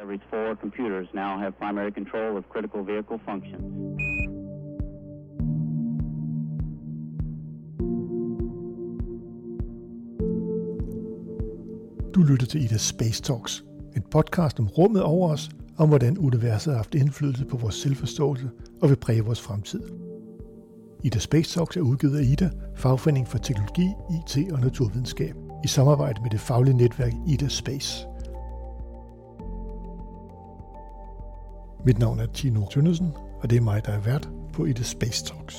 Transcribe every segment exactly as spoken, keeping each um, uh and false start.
Discovery's four computers now have primary control of critical vehicle functions. Du lytter til Ida Space Talks, en podcast om rummet over os, om hvordan universet har haft indflydelse på vores selvforståelse og vil præge vores fremtid. Ida Space Talks er udgivet af Ida, fagforening for teknologi, I T og naturvidenskab, i samarbejde med det faglige netværk Ida Space. Mit navn er Tino Tønnesen, og det er mig, der er vært på Ida Space Talks.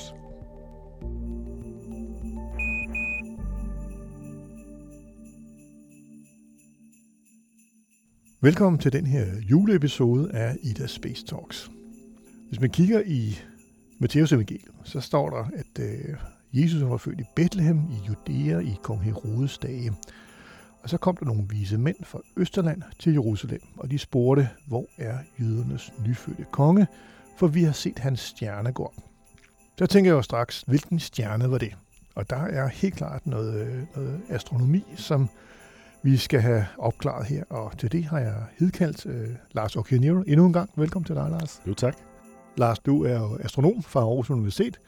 Velkommen til den her juleepisode af Ida Space Talks. Hvis man kigger i Matthæusevangeliet, så står der, at Jesus var født i Bethlehem i Judæa i kong Herodes dage. Og så kom der nogle vise mænd fra Østerland til Jerusalem, og de spurgte, hvor er jødernes nyfødte konge, for vi har set hans stjerne gå op. Så tænker jeg jo straks, hvilken stjerne var det? Og der er helt klart noget, noget astronomi, som vi skal have opklaret her, og til det har jeg hidkaldt øh, Lars Occhionero endnu en gang. Velkommen til dig, Lars. Jo, tak. Lars, du er jo astronom fra Aarhus Universitet,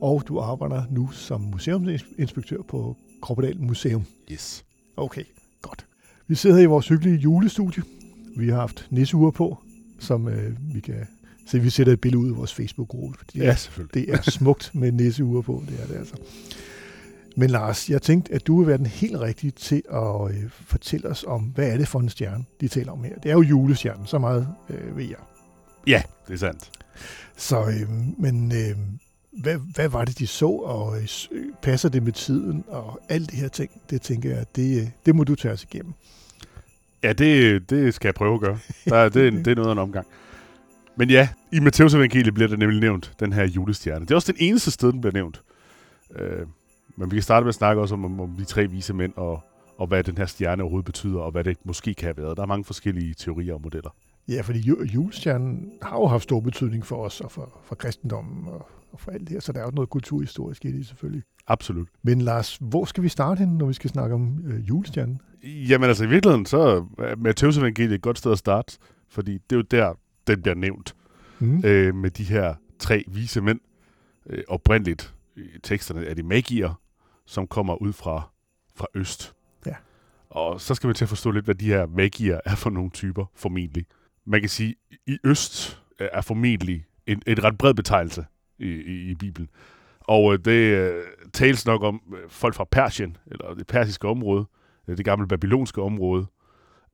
og du arbejder nu som museumsinspektør på Kroppedal Museum. Yes. Okay, godt. Vi sidder her i vores hyggelige julestudie. Vi har haft nisseure på, som øh, vi kan se. Vi sætter et billede ud i vores Facebook-gruppe. Det, ja, selvfølgelig. Det er smukt med nisseure på, det er det altså. Men Lars, jeg tænkte, at du vil være den helt rigtige til at øh, fortælle os om, hvad er det for en stjerne, de taler om her. Det er jo julestjernen, så meget øh, ved jeg. Ja, det er sandt. Så, øh, men øh, hvad, hvad var det, de så, og øh, passer det med tiden, og alt det her ting, det tænker jeg, det, det må du tage os igennem. Ja, det, det skal jeg prøve at gøre. Der, det, det er noget af en omgang. Men ja, i Matthæusevangeliet bliver det nemlig nævnt, den her julestjerne. Det er også den eneste sted, den bliver nævnt. Øh, Men vi kan starte med at snakke også om, om, om de tre vise mænd, og, og hvad den her stjerne overhovedet betyder, og hvad det måske kan have været. Der er mange forskellige teorier og modeller. Ja, fordi julestjernen har jo haft stor betydning for os, og for, for kristendommen, og, og for alt det her. Så der er jo noget kulturhistorisk i det, selvfølgelig. Absolut. Men Lars, hvor skal vi starte henne, når vi skal snakke om øh, julestjernen? Jamen altså, i virkeligheden, så er Matthæusevangeliet et godt sted at starte, fordi det er jo der, den bliver nævnt. Mm. Øh, med de her tre vise mænd, øh, oprindeligt i teksterne, er de magier, som kommer ud fra, fra øst. Ja. Og så skal man til at forstå lidt, hvad de her magier er for nogle typer, formentlig. Man kan sige, i øst er formentlig en, en ret bred betegnelse i, i, i Bibelen. Og det uh, tales nok om folk fra Persien, eller det persiske område, det gamle babylonske område,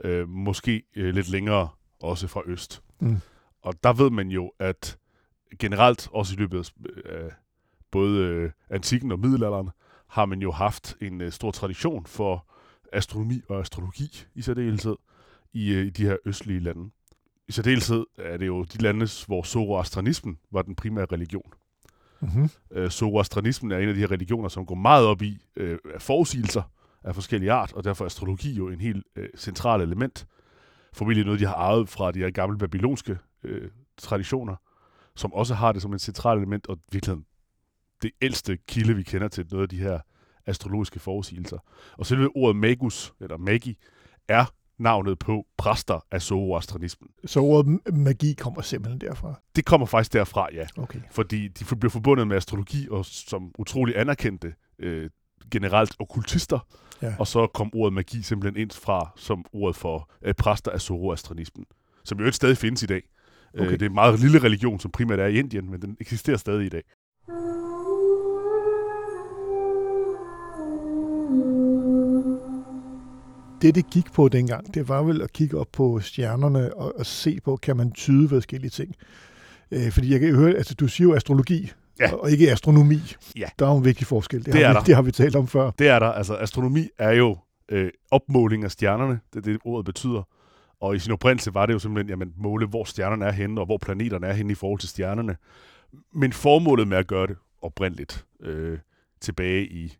uh, måske uh, lidt længere også fra øst. Mm. Og der ved man jo, at generelt også i løbet af uh, både uh, antikken og middelalderen, har man jo haft en uh, stor tradition for astronomi og astrologi i særdeleshed i, uh, i de her østlige lande. I særdeleshed er det jo de lande, hvor Zoroastrianismen var den primære religion. Mm-hmm. Uh, Zoroastrianismen er en af de her religioner, som går meget op i uh, forudsigelser af forskellige art, og derfor er astrologi jo en helt uh, central element. Formentlig noget, de har arvet fra de her gamle babylonske uh, traditioner, som også har det som et centralt element, og virkelig det ældste kilde, vi kender til noget af de her astrologiske forudsigelser. Og selve ordet magus, eller magi, er navnet på præster af zoroastrianismen. Så ordet magi kommer simpelthen derfra? Det kommer faktisk derfra, ja. Okay. Fordi de bliver forbundet med astrologi, og som utrolig anerkendte øh, generelt okkultister. Ja. Og så kom ordet magi simpelthen ind fra som ordet for øh, præster af zoroastrianismen, som jo ikke stadig findes i dag. Okay. Øh, det er en meget lille religion, som primært er i Indien, men den eksisterer stadig i dag. Det, det gik på dengang, det var vel at kigge op på stjernerne og, og se på, kan man tyde forskellige ting. Øh, fordi jeg kan høre, altså du siger jo astrologi, ja, og ikke astronomi. Ja. Der er jo en vigtig forskel, det, det, har, vi, det har vi talt om før. Det er der, altså astronomi er jo øh, opmåling af stjernerne, det er det, ordet betyder. Og i sin oprindelse var det jo simpelthen, jamen måle, hvor stjernerne er henne, og hvor planeterne er henne i forhold til stjernerne. Men formålet med at gøre det oprindeligt øh, tilbage i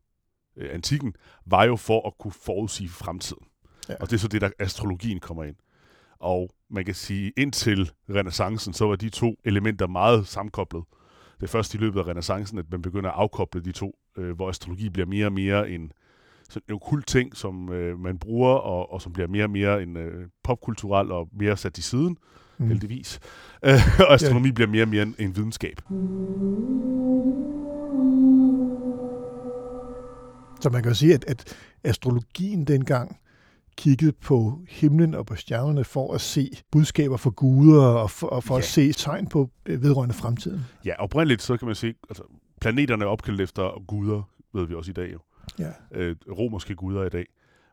øh, antikken, var jo for at kunne forudsige fremtiden. Ja. Og det er så det, der astrologien kommer ind. Og man kan sige, indtil renæssancen, så var de to elementer meget sammenkoblet. Det er først i løbet af renæssancen, at man begynder at afkoble de to, øh, hvor astrologi bliver mere og mere en, en okult ting, som øh, man bruger, og, og som bliver mere og mere en øh, popkulturel og mere sat i siden, mm. heldigvis. Øh, og astronomi yeah. bliver mere og mere en, en videnskab. Så man kan jo sige, at, at astrologien dengang kiggede på himlen og på stjernerne for at se budskaber for guder og for, og for ja. at se tegn på vedrørende fremtiden. Ja, oprindeligt så kan man se, altså planeterne er opkaldt efter guder, ved vi også i dag jo. Ja. Øh, romerske guder i dag.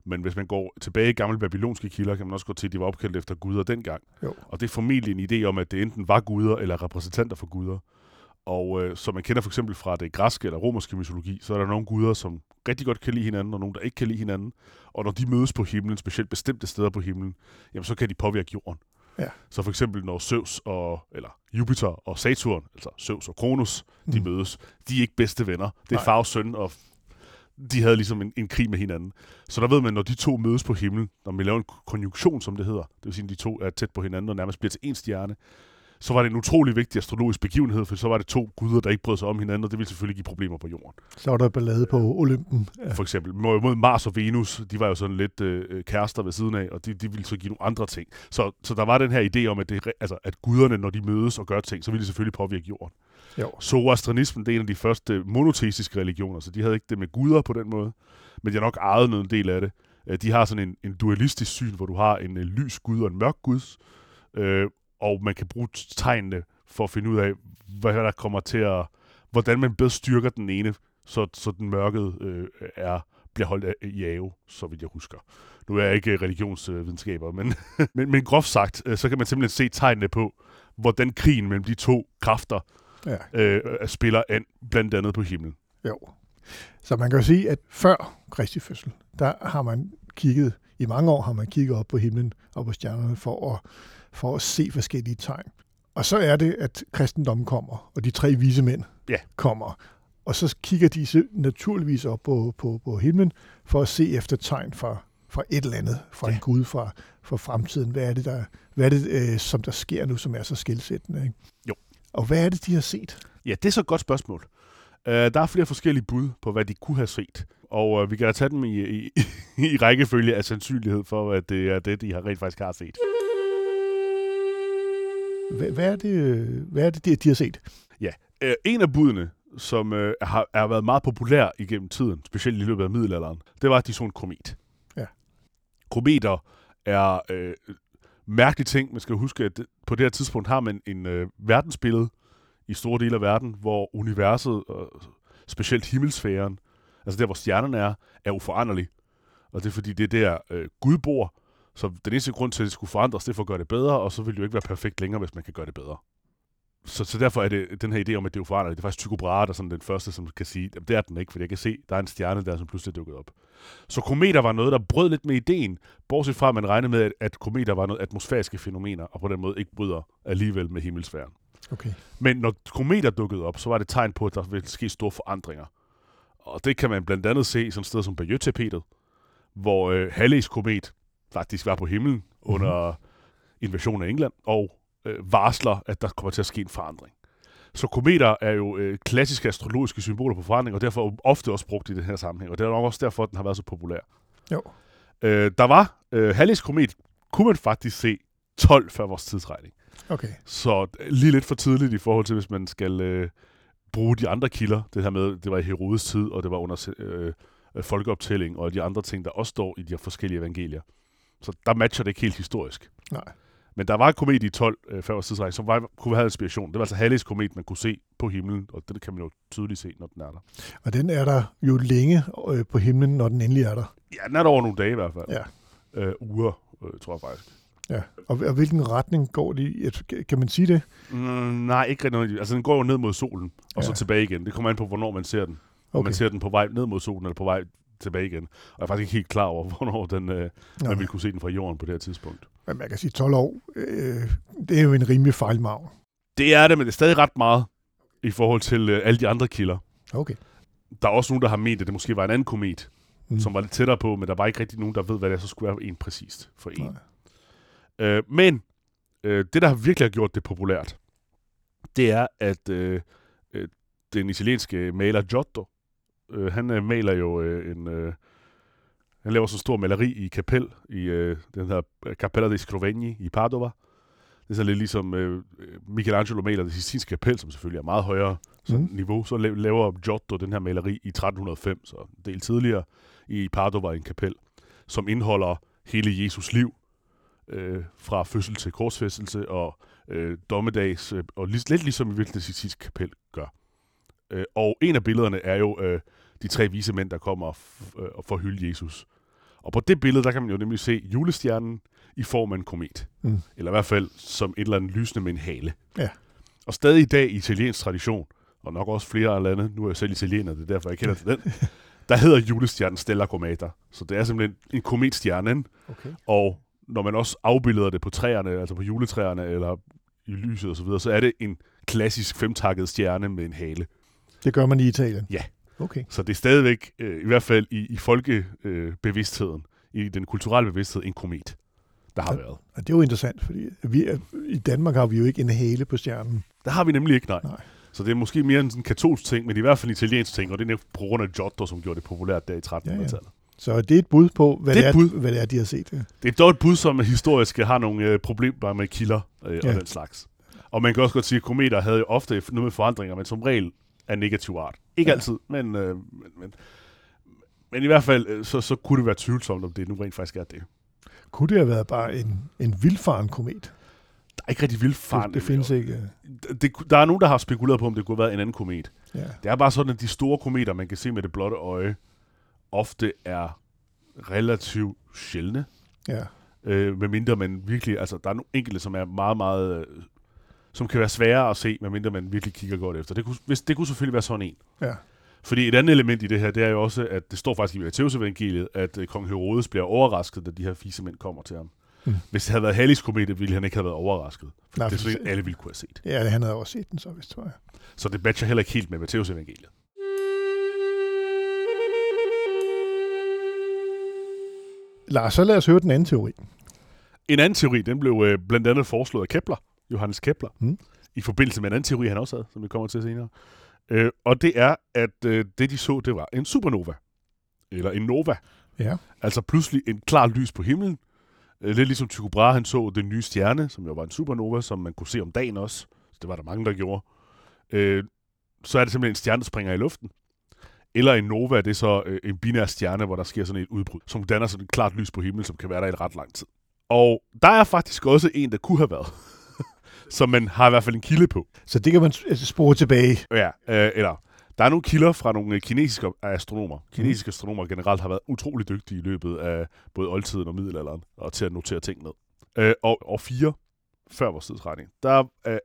Men hvis man går tilbage i gamle babylonske kilder, kan man også gå til, at de var opkaldt efter guder dengang. Jo. Og det er formentlig en idé om, at det enten var guder eller repræsentanter for guder. Og øh, som man kender for eksempel fra det græske eller romerske mytologi, så er der nogle guder, som rigtig godt kan lide hinanden, og nogle, der ikke kan lide hinanden. Og når de mødes på himlen, specielt bestemte steder på himlen, jamen så kan de påvirke jorden. Ja. Så for eksempel når Zeus og, eller Jupiter og Saturn, altså Zeus og Kronos, mm. de mødes, de er ikke bedste venner. Det er far og søn, og de havde ligesom en, en krig med hinanden. Så der ved man, når de to mødes på himlen, når man laver en konjunktion, som det hedder, det vil sige, at de to er tæt på hinanden og nærmest bliver til én stjerne, så var det en utrolig vigtig astrologisk begivenhed, for så var det to guder, der ikke brød sig om hinanden, og det ville selvfølgelig give problemer på jorden. Så var der ballade på Olympen. Ja. For eksempel. Mod Mars og Venus, de var jo sådan lidt øh, kærester ved siden af, og de, de ville så give nogle andre ting. Så, så der var den her idé om, at, det, altså, at guderne, når de mødes og gør ting, så ville de selvfølgelig påvirke jorden. Jo. Zoroastrianismen, det er en af de første monoteistiske religioner, så de havde ikke det med guder på den måde, men de har nok ejet noget en del af det. De har sådan en, en dualistisk syn, hvor du har en øh, lys gud og en mørk gud, øh, og man kan bruge tegnene for at finde ud af, hvad der kommer til at, hvordan man bedst styrker den ene, så, så den mørkede øh, er, bliver holdt i ave, så vidt jeg husker. Nu er jeg ikke religionsvidenskaber, men, men, men groft sagt, øh, så kan man simpelthen se tegnene på, hvordan krigen mellem de to kræfter ja. øh, spiller an, blandt andet på himlen. Jo, så man kan jo sige, at før Kristi fødsel, der har man kigget, i mange år har man kigget op på himlen og på stjernerne for at for at se forskellige tegn. Og så er det, at kristendommen kommer, og de tre vise mænd ja. kommer. Og så kigger de naturligvis op på, på, på himlen, for at se efter tegn fra, fra et eller andet, fra ja. en gud, fra, fra fremtiden. Hvad er det, der, hvad er det øh, som der sker nu, som er så skelsættende? Ikke? Jo. Og hvad er det, de har set? Ja, det er så et godt spørgsmål. Uh, der er flere forskellige bud på, hvad de kunne have set. Og uh, vi kan da tage dem i, i, i rækkefølge af sandsynlighed for, at det er det, de har rent faktisk har set. Hvad er det, hvad er det, de har set? Ja, øh, en af budene, som øh, har, har været meget populær igennem tiden, specielt i løbet af middelalderen, det var, at de så en komet. Ja. Kometer er øh, mærkelige ting. Man skal huske, at på det her tidspunkt har man en øh, verdensbillede i store dele af verden, hvor universet, og specielt himmelsfæren, altså der, hvor stjernerne er, er uforanderlig. Og det er, fordi det er der øh, Gud bor. Så den eneste grund til, at det skulle forandres, det er for at gøre det bedre, og så vil det jo ikke være perfekt længere, hvis man kan gøre det bedre. Så, så derfor er det den her idé om, at det er uforanderligt. Det er faktisk Tycho Brahe, der er sådan den første, som kan sige, at det er den ikke, for jeg kan se, der er en stjerne der, som pludselig er dukket op. Så kometer var noget, der brød lidt med ideen, bortset fra, at man regnede med, at kometer var noget atmosfæriske fænomener, og på den måde ikke bryder alligevel med himmelsfæren. Okay. Men når kometer dukkede op, så var det tegn på, at der ville ske store forandringer. Og det kan man blandt andet se sådan et sted som på Jøtapetet, hvor øh, Halleys komet faktisk var på himlen under invasionen af England, og øh, varsler, at der kommer til at ske en forandring. Så kometer er jo øh, klassiske astrologiske symboler på forandring, og derfor ofte også brugt i den her sammenhæng, og det er nok også derfor, at den har været så populær. Jo. Øh, der var øh, Halleys komet, kunne man faktisk se tolv før vores tidsregning. Okay. Så lige lidt for tidligt i forhold til, hvis man skal øh, bruge de andre kilder, det her med, det var i Herodes tid, og det var under øh, folkeoptælling, og de andre ting, der også står i de forskellige evangelier. Så der matcher det ikke helt historisk. Nej. Men der var en komet i tolv øh, før vores tidsregning, som var, kunne have inspiration. Det var altså Halleys komet, man kunne se på himlen, og det kan man jo tydeligt se, når den er der. Og den er der jo længe øh, på himlen, når den endelig er der. Ja, den er der over nogle dage i hvert fald. Ja. Øh, uger, øh, tror jeg faktisk. Ja, og, og hvilken retning går de? Kan man sige det? Mm, nej, ikke rigtig noget. Altså, den går jo ned mod solen, og ja. så tilbage igen. Det kommer an på, hvornår man ser den. Om okay. man ser den på vej ned mod solen, eller på vej tilbage igen. Og jeg er faktisk ikke helt klar over, hvornår den, øh, man ville kunne se den fra jorden på det her tidspunkt. Men man kan sige tolv år, øh, det er jo en rimelig fejlmargin. Det er det, men det er stadig ret meget i forhold til øh, alle de andre kilder. Okay. Der er også nogen, der har ment, at det måske var en anden komet, mm. som var lidt tættere på, men der var ikke rigtig nogen, der ved, hvad det så skulle være en præcist for en. Øh, men øh, det, der virkelig har gjort det populært, det er, at øh, øh, den italienske maler Giotto, han øh, maler jo øh, en, øh, Han laver så stor maleri i kapel, i øh, den her Cappella dei Scrovegni i Padova. Det er så lidt ligesom øh, Michelangelo maler det Sistinske Kapel, som selvfølgelig er meget højere så mm. niveau. Så laver Giotto den her maleri i tretten hundrede og fem, så en del tidligere, i Padova i en kapel, som indeholder hele Jesus liv, øh, fra fødsel til korsfæstelse og øh, dommedags, øh, og lidt ligesom i virkelig det Sistinske Kapel gør. Øh, og en af billederne er jo øh, de tre vise mænd, der kommer og f- øh, for at hylde Jesus. Og på det billede, der kan man jo nemlig se julestjernen i form af en komet. Mm. Eller i hvert fald som et eller andet lysende med en hale. Ja. Og stadig i dag i italiensk tradition, og nok også flere lande, nu er jeg selv italiener, det er derfor, jeg kender til den, der hedder julestjernen Stella Cometa. Så det er simpelthen en kometstjerne. Okay. Og når man også afbilleder det på træerne, altså på juletræerne eller i lyset osv., så, så er det en klassisk femtakket stjerne med en hale. Det gør man i Italien? Ja. Okay. Så det er stadigvæk, øh, i hvert fald i, i folkebevidstheden, øh, i den kulturelle bevidsthed, en komet, der har ja, været. Og det er jo interessant, fordi vi er, i Danmark har vi jo ikke en hale på stjernen. Der har vi nemlig ikke, nej. nej. Så det er måske mere en sådan katolsk ting, men i hvert fald en italiensk ting, og det er på grund af Giotto, som gjorde det populært der i trettenhundredetallet. Ja, ja. Så det er et bud på, hvad det er, det er, hvad det er de har set. Ja. Det er dog et bud, som historisk har nogle øh, problemer med kilder øh, ja. og den slags. Og man kan også godt sige, at kometer havde jo ofte noget med forandringer, men som regel af negativ art. Ikke ja. altid, men, øh, men, men, men i hvert fald, øh, så, så kunne det være tvivlsomt, om det nu rent faktisk er det. Kunne det have været bare en, en vildfaren komet? Der er ikke rigtig vildfaren. Det, det findes ikke. Det, der er nogen, der har spekuleret på, om det kunne have været en anden komet. Ja. Det er bare sådan, at de store kometer, man kan se med det blotte øje, ofte er relativt sjældne. Ja. Øh, medmindre man virkelig, altså der er nogle enkelte, som er meget, meget... Øh, som kan være sværere at se, medmindre man virkelig kigger godt efter. Det kunne, hvis, det kunne selvfølgelig være sådan en. Ja. Fordi et andet element i det her, det er jo også, at det står faktisk i Matthæusevangeliet, at uh, kong Herodes bliver overrasket, da de her vise mænd kommer til ham. Mm. Hvis det havde været Hallis komet, ville han ikke have været overrasket. For nej, det er sådan en, alle ville kunne have set. Ja, han havde også set den, så vist tror jeg. Så det matcher heller ikke helt med Matthæusevangeliet. Lars, så lad os høre den anden teori. En anden teori, den blev øh, blandt andet foreslået af Kepler. Johannes Kepler, mm. i forbindelse med en anden teori, han også havde, som vi kommer til senere. Øh, og det er, at øh, det de så, det var en supernova. Eller en nova. Ja. Altså pludselig en klar lys på himlen. Øh, lidt ligesom Tycho Brahe, han så den nye stjerne, som jo var en supernova, som man kunne se om dagen også. Så det var der mange, der gjorde. Øh, så er det simpelthen en stjerne, der springer i luften. Eller en nova, det er så øh, en binær stjerne, hvor der sker sådan et udbrud, som danner sådan et klart lys på himlen, som kan være der i ret lang tid. Og der er faktisk også en, der kunne have været, som man har i hvert fald en kilde på. Så det kan man spore tilbage. Ja, øh, eller der er nogle kilder fra nogle kinesiske astronomer. Kinesiske mm. astronomer generelt har været utrolig dygtige i løbet af både oldtiden og middelalderen, og til at notere ting ned. Øh, og og fire, før vores tidsregning, der øh,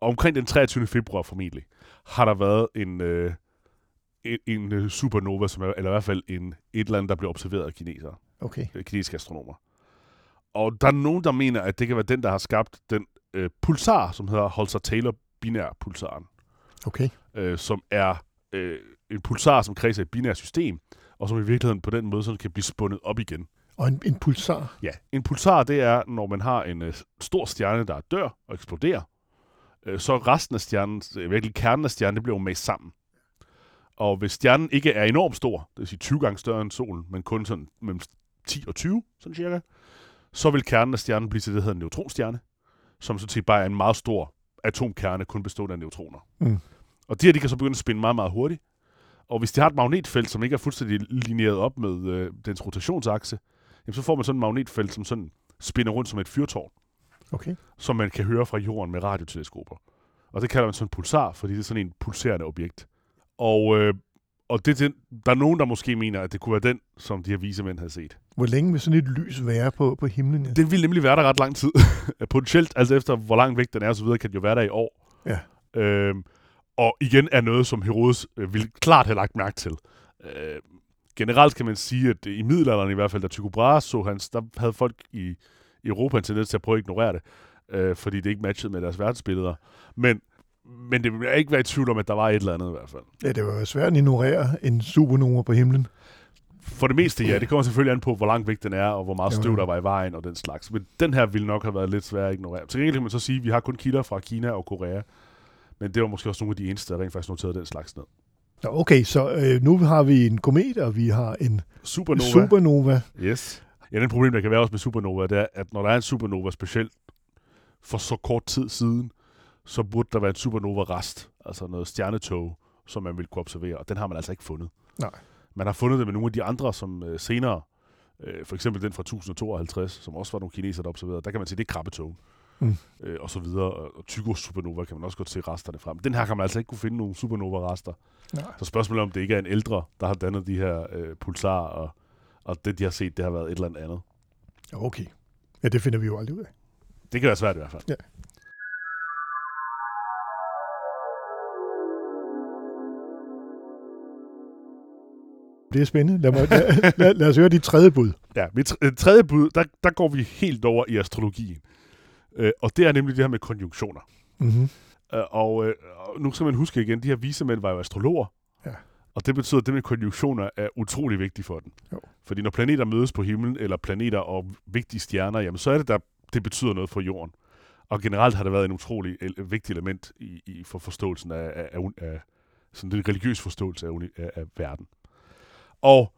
omkring den treogtyvende februar formentlig, har der været en, øh, en, en supernova, som er, eller i hvert fald en, et eller andet, der blev observeret af kinesere. Okay. Kinesiske astronomer. Og der er nogen, der mener, at det kan være den, der har skabt den øh, pulsar, som hedder Holzer-Taylor binærpulsaren. Okay. Øh, som er øh, en pulsar, som kredser et binært system, og som i virkeligheden på den måde sådan kan blive spundet op igen. Og en, en pulsar? Ja. En pulsar, det er, når man har en øh, stor stjerne, der dør og eksploderer, øh, så resten af stjernen, øh, virkelig kernen af stjernen, det bliver jo mast sammen. Og hvis stjernen ikke er enormt stor, det vil sige tyve gange større end solen, men kun sådan mellem ti og tyve, sådan cirka, så vil kernen af stjernen blive til det, der hedder en neutronstjerne, som sådan set bare er en meget stor atomkerne, kun bestående af neutroner. Mm. Og de her, de kan så begynde at spinde meget, meget hurtigt. Og hvis de har et magnetfelt, som ikke er fuldstændig linjeret op med øh, dens rotationsakse, jamen, så får man sådan et magnetfelt, som sådan spinder rundt som et fyrtårn, okay, som man kan høre fra jorden med radioteleskoper. Og det kalder man sådan en pulsar, fordi det er sådan en pulserende objekt. Og, øh, og det, det, der er nogen, der måske mener, at det kunne være den, som de her visemænd havde set. Hvor længe vil sådan et lys være på, på himlen? Ja? Det vil nemlig være der ret lang tid. Potentielt, altså efter hvor langt væk den er, så videre, kan det jo være der i år. Ja. Øhm, og igen er noget, som Herodes øh, ville klart have lagt mærke til. Øh, generelt kan man sige, at i middelalderen i hvert fald, da Tycho Brahe så hans, der havde folk i Europa en tendens til at prøve at ignorere det, øh, fordi det ikke matchede med deres verdensbilleder. Men Men det ville ikke være i tvivl om, at der var et eller andet i hvert fald. Ja, det var svært at ignorere en supernova på himlen. For det meste, ja. Det kommer selvfølgelig an på, hvor langt væk den er, og hvor meget støv der var i vejen og den slags. Men den her ville nok have været lidt svær at ignorere. Til gengæld kan man så sige, at vi har kun kilder fra Kina og Korea. Men det var måske også nogle af de eneste, der rent faktisk noterede den slags ned. Okay, så øh, nu har vi en komet, og vi har en supernova. supernova. Yes. Ja, den problem, der kan være også med supernova, det er, at når der er en supernova specielt for så kort tid siden, så burde der være en supernova-rest, altså noget stjernetog, som man ville kunne observere, og den har man altså ikke fundet. Nej. Man har fundet det med nogle af de andre, som øh, senere, øh, for eksempel den fra tusind og tooghalvtreds, som også var nogle kinesere, der observerede, der kan man se, det er krabbetog. Mm. Øh, og så videre. Og Tychos supernova kan man også godt se resterne frem. Den her kan man altså ikke kunne finde nogle supernova-rester. Nej. Så spørgsmålet er, om det ikke er en ældre, der har dannet de her øh, pulsarer, og, og det, de har set, det har været et eller andet. Okay. Ja, det finder vi jo aldrig ud af. Det kan være svært i hvert fald. Ja. Det er spændende. Lad, mig, lad, lad, lad os høre dit tredje bud. Ja, mit tredje bud, der, der går vi helt over i astrologien. Øh, og det er nemlig det her med konjunktioner. Mm-hmm. Øh, og, øh, og nu skal man huske igen, de her visemænd var jo astrologer. Ja. Og det betyder, at det med konjunktioner er utrolig vigtigt for den. Jo. Fordi når planeter mødes på himlen, eller planeter og vigtige stjerner, jamen, så er det, der det betyder noget for jorden. Og generelt har det været en utrolig el- vigtig element i, i, for forståelsen af, af, af, af sådan den religiøse forståelse af, af, af verden. Og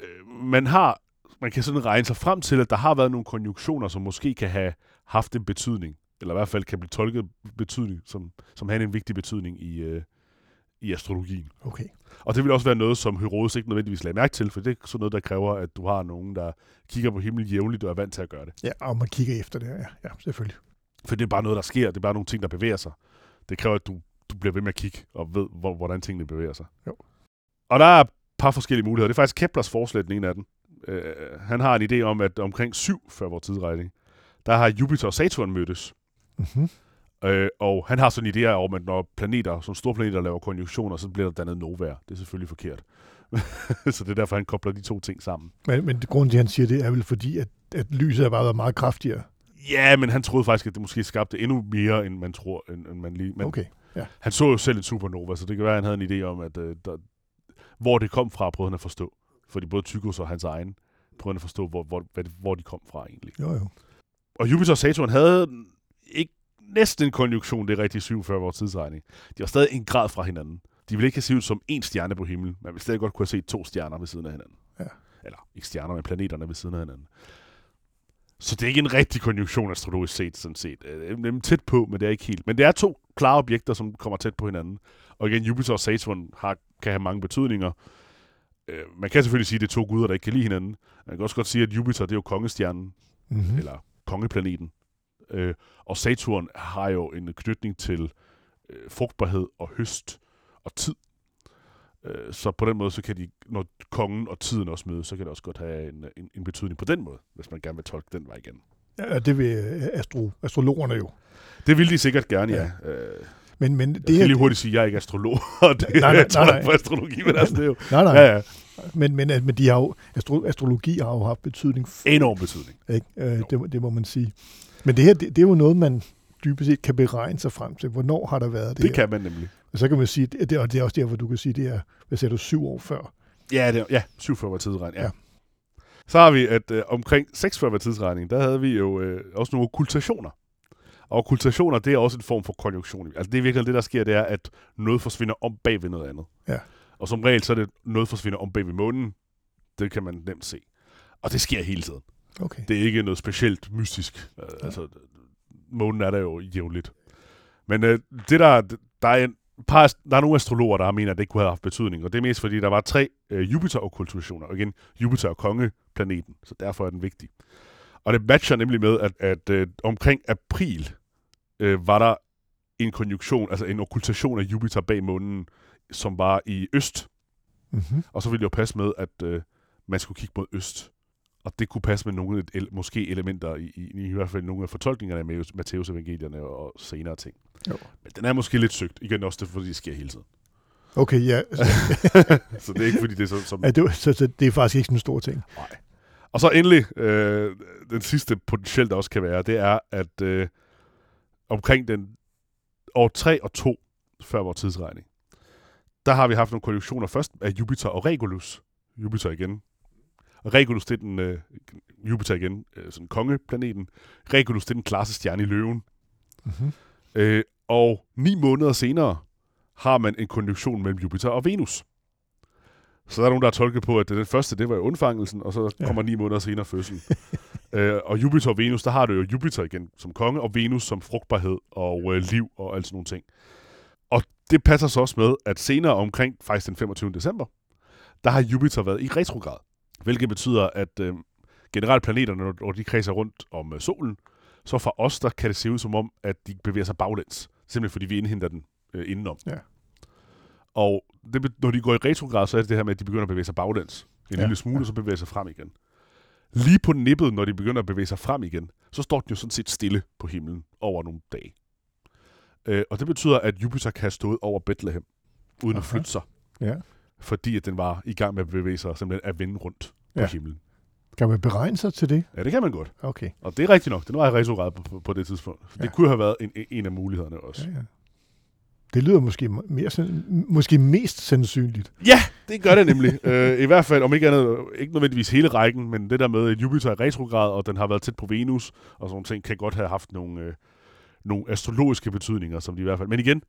øh, man har, man kan sådan regne sig frem til, at der har været nogle konjunktioner, som måske kan have haft en betydning, eller i hvert fald kan blive tolket betydning, som, som har en vigtig betydning i, øh, i astrologien. Okay. Og det vil også være noget, som Herodes ikke nødvendigvis lagde mærke til, for det er sådan noget, der kræver, at du har nogen, der kigger på himlen jævnligt og er vant til at gøre det. Ja, og man kigger efter det, ja, ja selvfølgelig. For det er bare noget, der sker, det er bare nogle ting, der bevæger sig. Det kræver, at du, du bliver ved med at kigge og ved, hvor, hvordan tingene bevæger sig. Jo. Og der er et par forskellige muligheder. Det er faktisk Keplers forslag, den ene af dem. Uh, han har en idé om, at omkring syv før vores tidsregning, der har Jupiter og Saturn mødtes. Mm-hmm. Øh, og han har sådan en idé om, at når planeter, som store planeter laver konjunktioner, så bliver der dannet novaer. Det er selvfølgelig forkert. Så det er derfor, han kobler de to ting sammen. Men, men grunden til, at han siger det, er vel fordi, at, at lyset har bare været meget kraftigere? Ja, men han troede faktisk, at det måske skabte endnu mere, end man tror, end, end man lige... Men okay, ja. Han så jo selv en supernova, så det kan være, at han havde en idé om, at øh, der, hvor det kom fra, prøvede han at forstå. Fordi både Tychos og hans egen prøvede at forstå, hvor, hvor, hvor de kom fra egentlig. Jo, jo. Og Jupiter og Saturn havde ikke næsten en konjunktion, det er rigtigt syv før vores tidsregning. De var stadig en grad fra hinanden. De ville ikke have set ud som én stjerne på himlen. Man ville stadig godt kunne have set to stjerner ved siden af hinanden. Ja. Eller ikke stjerner, men planeterne ved siden af hinanden. Så det er ikke en rigtig konjunktion astrologisk set, sådan set. Det er tæt på, men det er ikke helt. Men det er to klare objekter, som kommer tæt på hinanden. Og igen, Jupiter og Saturn har, kan have mange betydninger. Man kan selvfølgelig sige, at det er to guder, der ikke kan lide hinanden. Man kan også godt sige, at Jupiter, det er jo kongestjernen. Mm-hmm. Eller kongeplaneten. Øh, og Saturn har jo en knytning til øh, frugtbarhed og høst og tid. Øh, så på den måde, så kan de, når kongen og tiden også mødes, så kan det også godt have en, en, en betydning på den måde, hvis man gerne vil tolke den vej igen. Ja, det vil astro, astrologerne jo. Det vil de sikkert gerne, ja. ja. Øh, men, men det jeg skal her, lige hurtigt sige, at jeg er ikke astrolog, og det nej, nej, nej, nej. på astrologi, men altså det er jo... Nej, nej. Ja, ja. Men, men, men de har jo, astro, astrologi har jo haft betydning. For, enorm betydning. Ikke? Øh, det, det må man sige. Men det her, det, det er jo noget, man dybest set kan beregne sig frem til. Hvornår har der været det Det her? Kan man nemlig. Og så kan man sige, det, og det er også der, hvor du kan sige, det er, hvad sagde du, syv år før? Ja, det, ja syv før var tidsregning, ja. ja. Så har vi, at øh, omkring seks før var tidsregning, der havde vi jo øh, også nogle okkultationer. Og okkultationer, det er også en form for konjunktion. Altså det er virkelig det, der sker, det er, at noget forsvinder om bag ved noget andet. Ja. Og som regel, så er det noget forsvinder om bag ved månen. Det kan man nemt se. Og det sker hele tiden. Okay. Det er ikke noget specielt mystisk. Altså, ja. Månen er der jo jævnligt. Men øh, det der, der, er en par, der er nogle astrologer, der mener, at det ikke kunne have haft betydning. Og det er mest, fordi der var tre øh, Jupiter-okkultationer. Og igen, Jupiter er kongeplaneten, så derfor er den vigtig. Og det matcher nemlig med, at, at øh, omkring april øh, var der en konjunktion, altså en okkultation af Jupiter bag månen, som var i øst. Mm-hmm. Og så ville det jo passe med, at øh, man skulle kigge mod øst. Og det kunne passe med nogle el- måske elementer, i, i, i, i hvert fald nogle af fortolkningerne af Matthæusevangelierne og senere ting. Jo. Men den er måske lidt søgt. Igen også, det, fordi det sker hele tiden. Okay, ja. Så det er ikke, fordi det er sådan... Som... Ja, det, så, så det er faktisk ikke sådan en stor ting. Nej. Og så endelig, øh, den sidste potentiel, der også kan være, det er, at øh, omkring den år tre og to før vores tidsregning, der har vi haft nogle konjunktioner først af Jupiter og Regulus. Jupiter igen. Regulus, det er den, øh, Jupiter igen, øh, sådan kongeplaneten. Regulus, det er den klasse stjerne i løven. Mm-hmm. Øh, og ni måneder senere har man en konjunktion mellem Jupiter og Venus. Så der er nogen, der har tolket på, at den første, det var jo undfangelsen, og så kommer ja. ni måneder senere fødslen. øh, og Jupiter og Venus, der har du jo Jupiter igen som konge, og Venus som frugtbarhed og øh, liv og alt sådan nogle ting. Og det passer så også med, at senere omkring faktisk den femogtyvende december, der har Jupiter været i retrograd, hvilket betyder, at øh, generelt planeterne, når de kredser rundt om øh, solen, så for os, der kan det se ud som om, at de bevæger sig baglæns, simpelthen fordi vi indhenter den øh, indenom. Ja. Og det, når de går i retrograd, så er det det her med, at de begynder at bevæge sig baglæns. En ja. lille smule, ja. så bevæger sig frem igen. Lige på nippet, når de begynder at bevæge sig frem igen, så står den jo sådan set stille på himlen over nogle dage. Øh, og det betyder, at Jupiter kan have stået over Bethlehem, uden okay. at flytte sig. Ja. Fordi at den var i gang med at bevæge sig, simpelthen at vende rundt ja. på himlen. Kan man beregne sig til det? Ja, det kan man godt. Okay. Og det er rigtigt nok. Den var i retrograd på, på, på det tidspunkt. Ja. Det kunne have været en, en af mulighederne også. Ja, ja. Det lyder måske, mere, måske mest sandsynligt. Ja, det gør det nemlig. Æ, I hvert fald, om ikke andet, ikke nødvendigvis hele rækken, men det der med, at Jupiter er retrograd, og den har været tæt på Venus, og sådan ting, kan godt have haft nogle, øh, nogle astrologiske betydninger, som de i hvert fald... Men igen,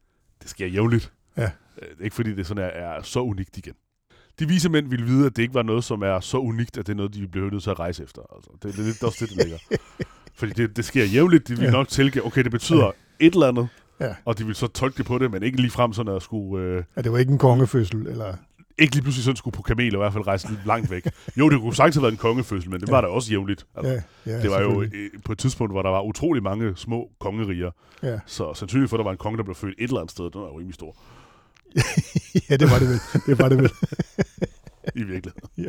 det sker jævnligt. Ja. Æ, ikke fordi det sådan er, er så unikt igen. De vise mænd ville vide, at det ikke var noget, som er så unikt, at det er noget, de bliver nødt til at rejse efter. Altså, det, det, det er også det, det ligger. Fordi det, det sker jævnligt. De vil ja. nok tilgive, okay, det betyder ja. et eller andet. Ja. Og de ville så tolke det på det, men ikke ligefrem sådan at skulle... Øh, ja, det var ikke en kongefødsel, eller... Ikke lige pludselig sådan skulle på kamel, og i hvert fald rejse langt væk. Jo, det kunne sagtens have været en kongefødsel, men det ja. var da også jævnligt. Altså, ja. Ja, det var jo øh, på et tidspunkt, hvor der var utrolig mange små kongeriger. Ja. Så sandsynligt for, at der var en konge, der blev født et eller andet sted. Den var jo rimelig stor. Ja, det var det vel. Det var det vel. I virkeligheden. Ja.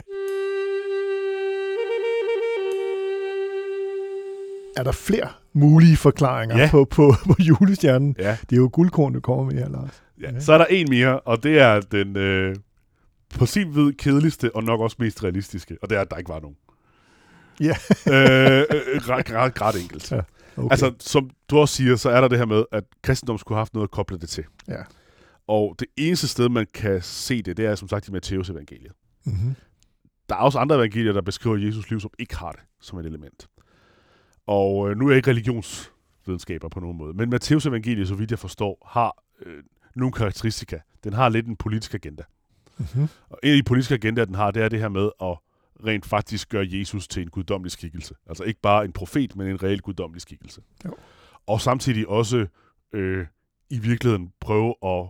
Er der flere mulige forklaringer ja. på, på, på julestjernen? Ja. Det er jo guldkorn, du kommer med her, Lars. Ja. Ja. Så er der en mere, og det er den øh, på sin vid kedeligste, og nok også mest realistiske, og det er, at der ikke var nogen. Ja. øh, øh, ret, ret, ret enkelt. Ja. Okay. Altså, som du også siger, så er der det her med, at kristendommen skulle have haft noget at koble det til. Ja. Og det eneste sted, man kan se det, det er som sagt i Matthæusevangeliet. Mm-hmm. Der er også andre evangelier, der beskriver Jesus' liv, som ikke har det som et element. Og øh, nu er jeg ikke religionsvidenskaber på nogen måde, men Matthæusevangeliet, så vidt jeg forstår, har øh, nogle karakteristika. Den har lidt en politisk agenda. Mm-hmm. Og en af de politiske agendaer, den har, det er det her med at rent faktisk gøre Jesus til en guddommelig skikkelse. Altså ikke bare en profet, men en reel guddommelig skikkelse. Jo. Og samtidig også øh, i virkeligheden prøve at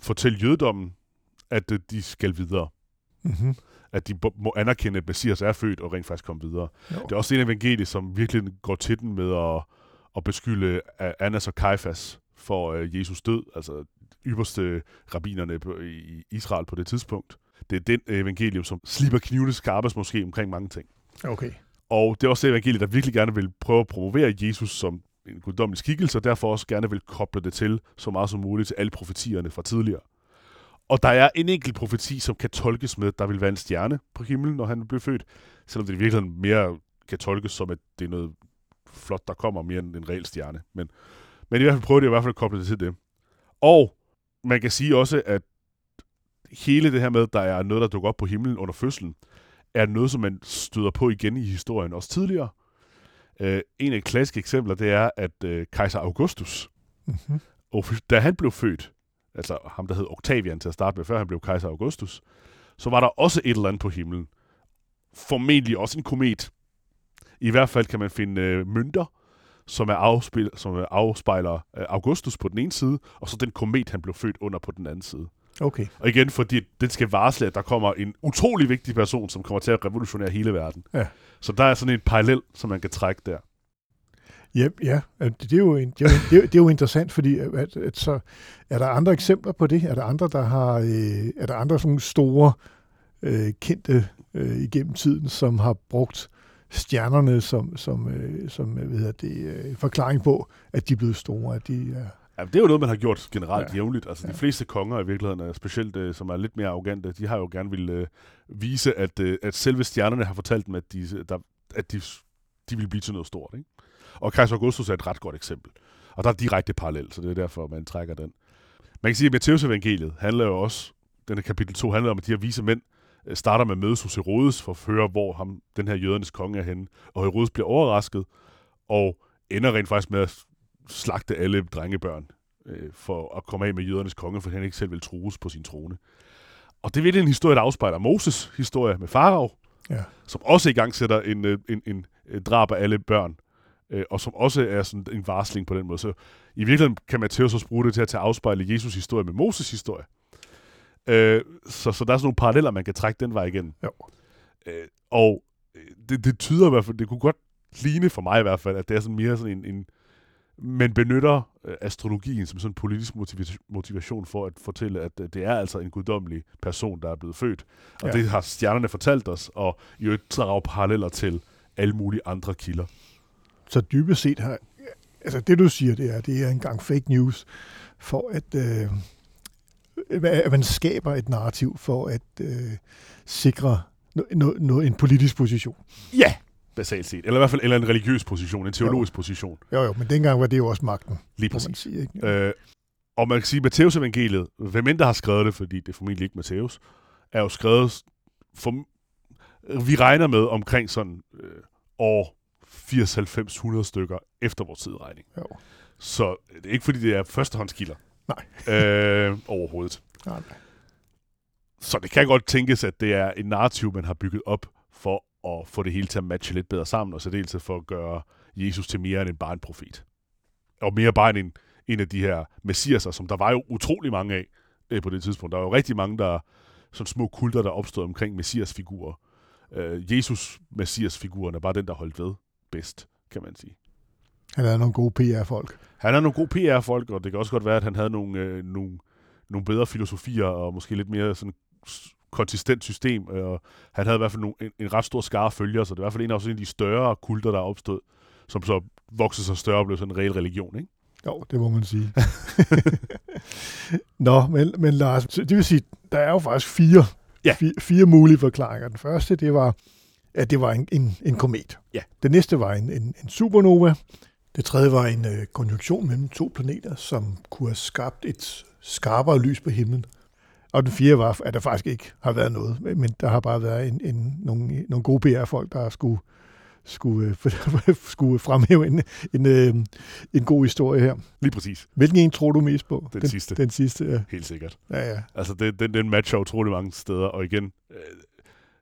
fortælle jødedommen, at de skal videre. Mm-hmm. At de må anerkende, at Messias er født og rent faktisk komme videre. Jo. Det er også en evangelie, som virkelig går til den med at, at beskylde Annas og Kajfas for Jesus død, altså ypperste rabbinerne i Israel på det tidspunkt. Det er den evangelium, som slipper knivene skarpest måske omkring mange ting. Okay. Og det er også det evangelie, der virkelig gerne vil prøve at promovere Jesus som en guddommelig skikkelse, og derfor også gerne vil koble det til så meget som muligt til alle profetierne fra tidligere. Og der er en enkelt profeti, som kan tolkes med, at der vil være en stjerne på himlen, når han blev født, selvom det i virkeligheden mere kan tolkes som, at det er noget flot, der kommer mere end en reel stjerne. Men, men i hvert fald prøver det i hvert fald at koble det til det. Og man kan sige også, at hele det her med, at der er noget, der dukker op på himlen under fødslen, er noget, som man støder på igen i historien også tidligere. Uh, en af de klassiske eksempler, det er, at uh, kejser Augustus, mm-hmm. og da han blev født, altså ham, der hed Octavian til at starte med, før han blev kejser Augustus, så var der også et eller andet på himlen. Formentlig også en komet. I hvert fald kan man finde uh, mønter, som, er afspil- som er afspejler uh, Augustus på den ene side, og så den komet, han blev født under på den anden side. Okay. Og igen, fordi den skal varsle, at der kommer en utrolig vigtig person, som kommer til at revolutionere hele verden. Ja. Så der er sådan en parallel, som man kan trække der. Ja, ja. Det er jo, en, det er jo, det er jo, det er jo interessant, fordi at, at så er der andre eksempler på det? Er der andre, der har øh, er der andre sådan store øh, kendte øh, igennem tiden, som har brugt stjernerne som, som, øh, som hvad hedder det, øh, forklaring på, at de er blevet store, at de er... Ja, det er jo noget, man har gjort generelt ja. jævnligt. Altså, ja. De fleste konger i virkeligheden, specielt som er lidt mere arrogante, de har jo gerne ville øh, vise, at, øh, at selve stjernerne har fortalt dem, at de, der, at de, de ville blive til noget stort. Ikke? Og kejser Augustus er et ret godt eksempel. Og der er direkte parallel, så det er derfor, man trækker den. Man kan sige, at Matthæusevangeliet handler jo også, denne kapitel to handler om, at de her vise mænd starter med mødes hos Herodes for at høre, hvor ham, den her jødernes konge er henne. Og Herodes bliver overrasket og ender rent faktisk med at slagte alle drengebørn øh, for at komme af med jødernes konge, for han ikke selv vil trues på sin trone. Og det er virkelig en historie, der afspejler Moses' historie med farao, ja. Som også i gang sætter en, en, en, en drab af alle børn, øh, og som også er sådan en varsling på den måde. Så i virkeligheden kan Matthæus også bruge det til at afspejle Jesus' historie med Moses' historie. Øh, så, så der er sådan nogle paralleller, man kan trække den vej igen. Ja. Øh, og det, det tyder i hvert fald, det kunne godt ligne for mig i hvert fald, at det er sådan mere sådan en... en man benytter astrologien som sådan en politisk motivation for at fortælle, at det er altså en guddommelig person, der er blevet født. Og ja. Det har stjernerne fortalt os, og i øvrigt drager paralleller til alle mulige andre kilder. Så dybest set har... Altså det, du siger, det er, det er engang fake news, for at, øh, at man skaber et narrativ for at øh, sikre no, no, no, en politisk position. Ja! Basalt set. Eller i hvert fald eller en religiøs position, en teologisk jo. Position. Jo, jo, men dengang var det jo også magten. Lige præcis. Sige, ikke? Øh, og man kan sige, at Matthæusevangeliet, hvem end der har skrevet det, fordi det er formentlig ikke Matthæus, er jo skrevet, for, vi regner med omkring sådan øh, år firs halvfems hundrede stykker efter vores tidsregning. Jo. Så det er ikke fordi, det er førstehåndskilder. Nej. Øh, overhovedet. Nej, nej. Så det kan godt tænkes, at det er en narrativ, man har bygget op for og få det hele til at matche lidt bedre sammen, og så dels for at gøre Jesus til mere end bare en profet. Og mere bare end en af de her messiaser, som der var jo utrolig mange af øh, på det tidspunkt. Der var jo rigtig mange, der sådan små kulter, der opstod omkring messiasfigurer. Øh, Jesus messiasfiguren er bare den, der holdt ved bedst, kan man sige. Han havde nogle gode P R-folk. Han havde nogle gode P R-folk, og det kan også godt være, at han havde nogle, øh, nogle, nogle bedre filosofier, og måske lidt mere sådan... konsistent system, og han havde i hvert fald nogle, en, en ret stor skare følgere, så det var i hvert fald en af, også en af de større kulter, der opstod, som så voksede sig større og blev sådan en reel religion, ikke? Jo, det må man sige. Nå, men, men Lars, det vil sige, der er jo faktisk fire, ja. fire, fire mulige forklaringer. Den første, det var, at det var en, en, en komet. Ja. Den næste var en, en, en supernova. Det tredje var en øh, konjunktion mellem to planeter, som kunne have skabt et skarpere lys på himlen. Og den fjerde var, at der faktisk ikke har været noget, men der har bare været en, en, nogle, nogle gode P R-folk, der skulle, skulle, skulle fremhæve en, en, en god historie her. Lige præcis. Hvilken en tror du mest på? Den, den sidste. Den sidste, ja. Helt sikkert. Ja, ja. Altså, det, den, den matcher utrolig mange steder, og igen,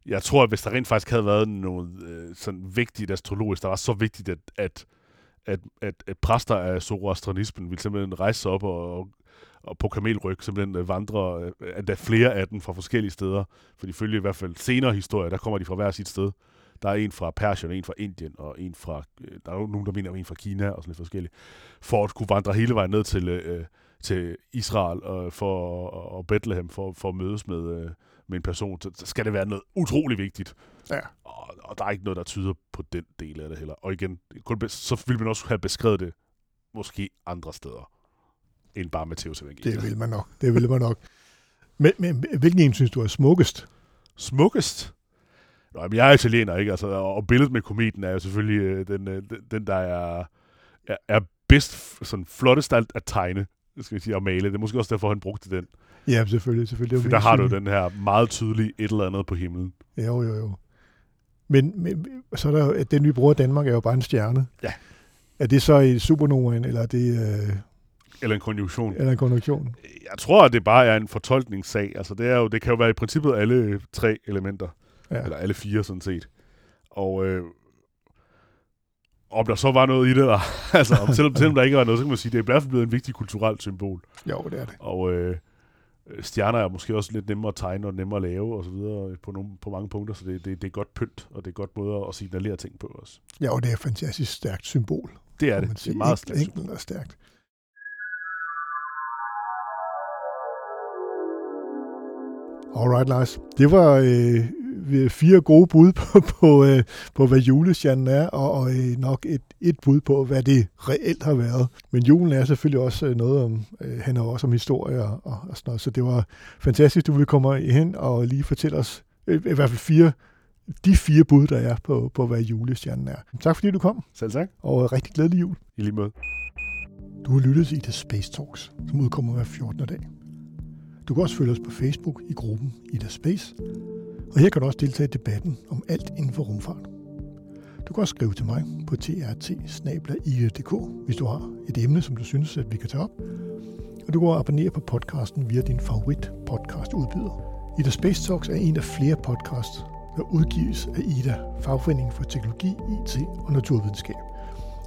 jeg tror, at hvis der rent faktisk havde været noget sådan vigtigt astrologisk, der var så vigtigt, at, at, at, at, at præster af Zoroastrianismen ville simpelthen rejse sig op og og på kamelryg simpelthen vandrer, at der er flere af dem fra forskellige steder, for de følger i hvert fald senere historier, der kommer de fra hver sit sted. Der er en fra Persien, en fra Indien, og en fra, der er nogen, der mener en fra Kina, og sådan lidt forskellige, for at kunne vandre hele vejen ned til, øh, til Israel og, for, og Bethlehem, for, for at mødes med, øh, med en person, så skal det være noget utrolig vigtigt. Ja. Og, og der er ikke noget, der tyder på den del af det heller. Og igen, kun, så ville man også have beskrevet det, måske andre steder. End bare Matthæusevangeliet. Det vil man nok. Det vil man nok. Men, men hvilken en synes du er smukkest? Smukkest? Nå, men jeg er italiener, ikke? Altså, og billedet med kometen er jo selvfølgelig den, den der er, er, er bedst, sådan flottest alt at tegne, skal vi sige, at male. Det er måske også derfor, han brugte den. Ja, selvfølgelig. selvfølgelig. For der har du den her meget tydelige et eller andet på himlen. Jo, jo, jo. Men, men så er der jo, at den, vi bruger i Danmark, er jo bare en stjerne. Ja. Er det så i supernovaen, eller er det... Øh Eller en konjunktion. Eller en konjunktion. Jeg tror, at det bare er en fortolkningssag. Altså, det, er jo, det kan jo være i princippet alle tre elementer. Ja. Eller alle fire, sådan set. Og øh, om der så var noget i det, der, altså, om, selvom, selvom der ikke var noget, så kan man sige, at det er i hvert fald blevet en vigtig kulturelt symbol. Jo, det er det. Og øh, stjerner er måske også lidt nemmere at tegne og nemmere at lave, og så videre på, nogle, på mange punkter, så det, det, det er godt pynt, og det er godt måde at signalere ting på også. Ja, og det er et fantastisk stærkt symbol. Det er det. Det er meget stærkt. Enkelt og stærkt. Alright, Lars. Det var øh, fire gode bud på, på, øh, på hvad julestjernen er, og, og øh, nok et, et bud på, hvad det reelt har været. Men julen er selvfølgelig også noget om, øh, handler også om historie og, og, og sådan noget, så det var fantastisk, du ville komme hen og lige fortælle os, øh, i hvert fald fire, de fire bud, der er på, på hvad julestjernen er. Tak fordi du kom. Selv tak. Og øh, rigtig glædelig jul. I lige måde. Du har lyttet til Ida Space Talks, som udkommer hver fjortende dag. Du kan også følge os på Facebook i gruppen Ida Space, og her kan du også deltage i debatten om alt inden for rumfart. Du kan også skrive til mig på t r t bindestreg i punktum d k, hvis du har et emne, som du synes, at vi kan tage op, og du kan abonnere på podcasten via din favorit podcastudbyder. Ida Space Talks er en af flere podcasts, der udgives af Ida, fagforeningen for teknologi, I T og naturvidenskab.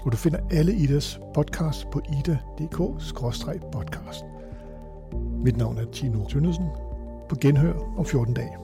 Og du finder alle Idas podcasts på ida punktum dk skråstreg podcast. Mit navn er Tino Tønnesen. På genhør om fjorten dage.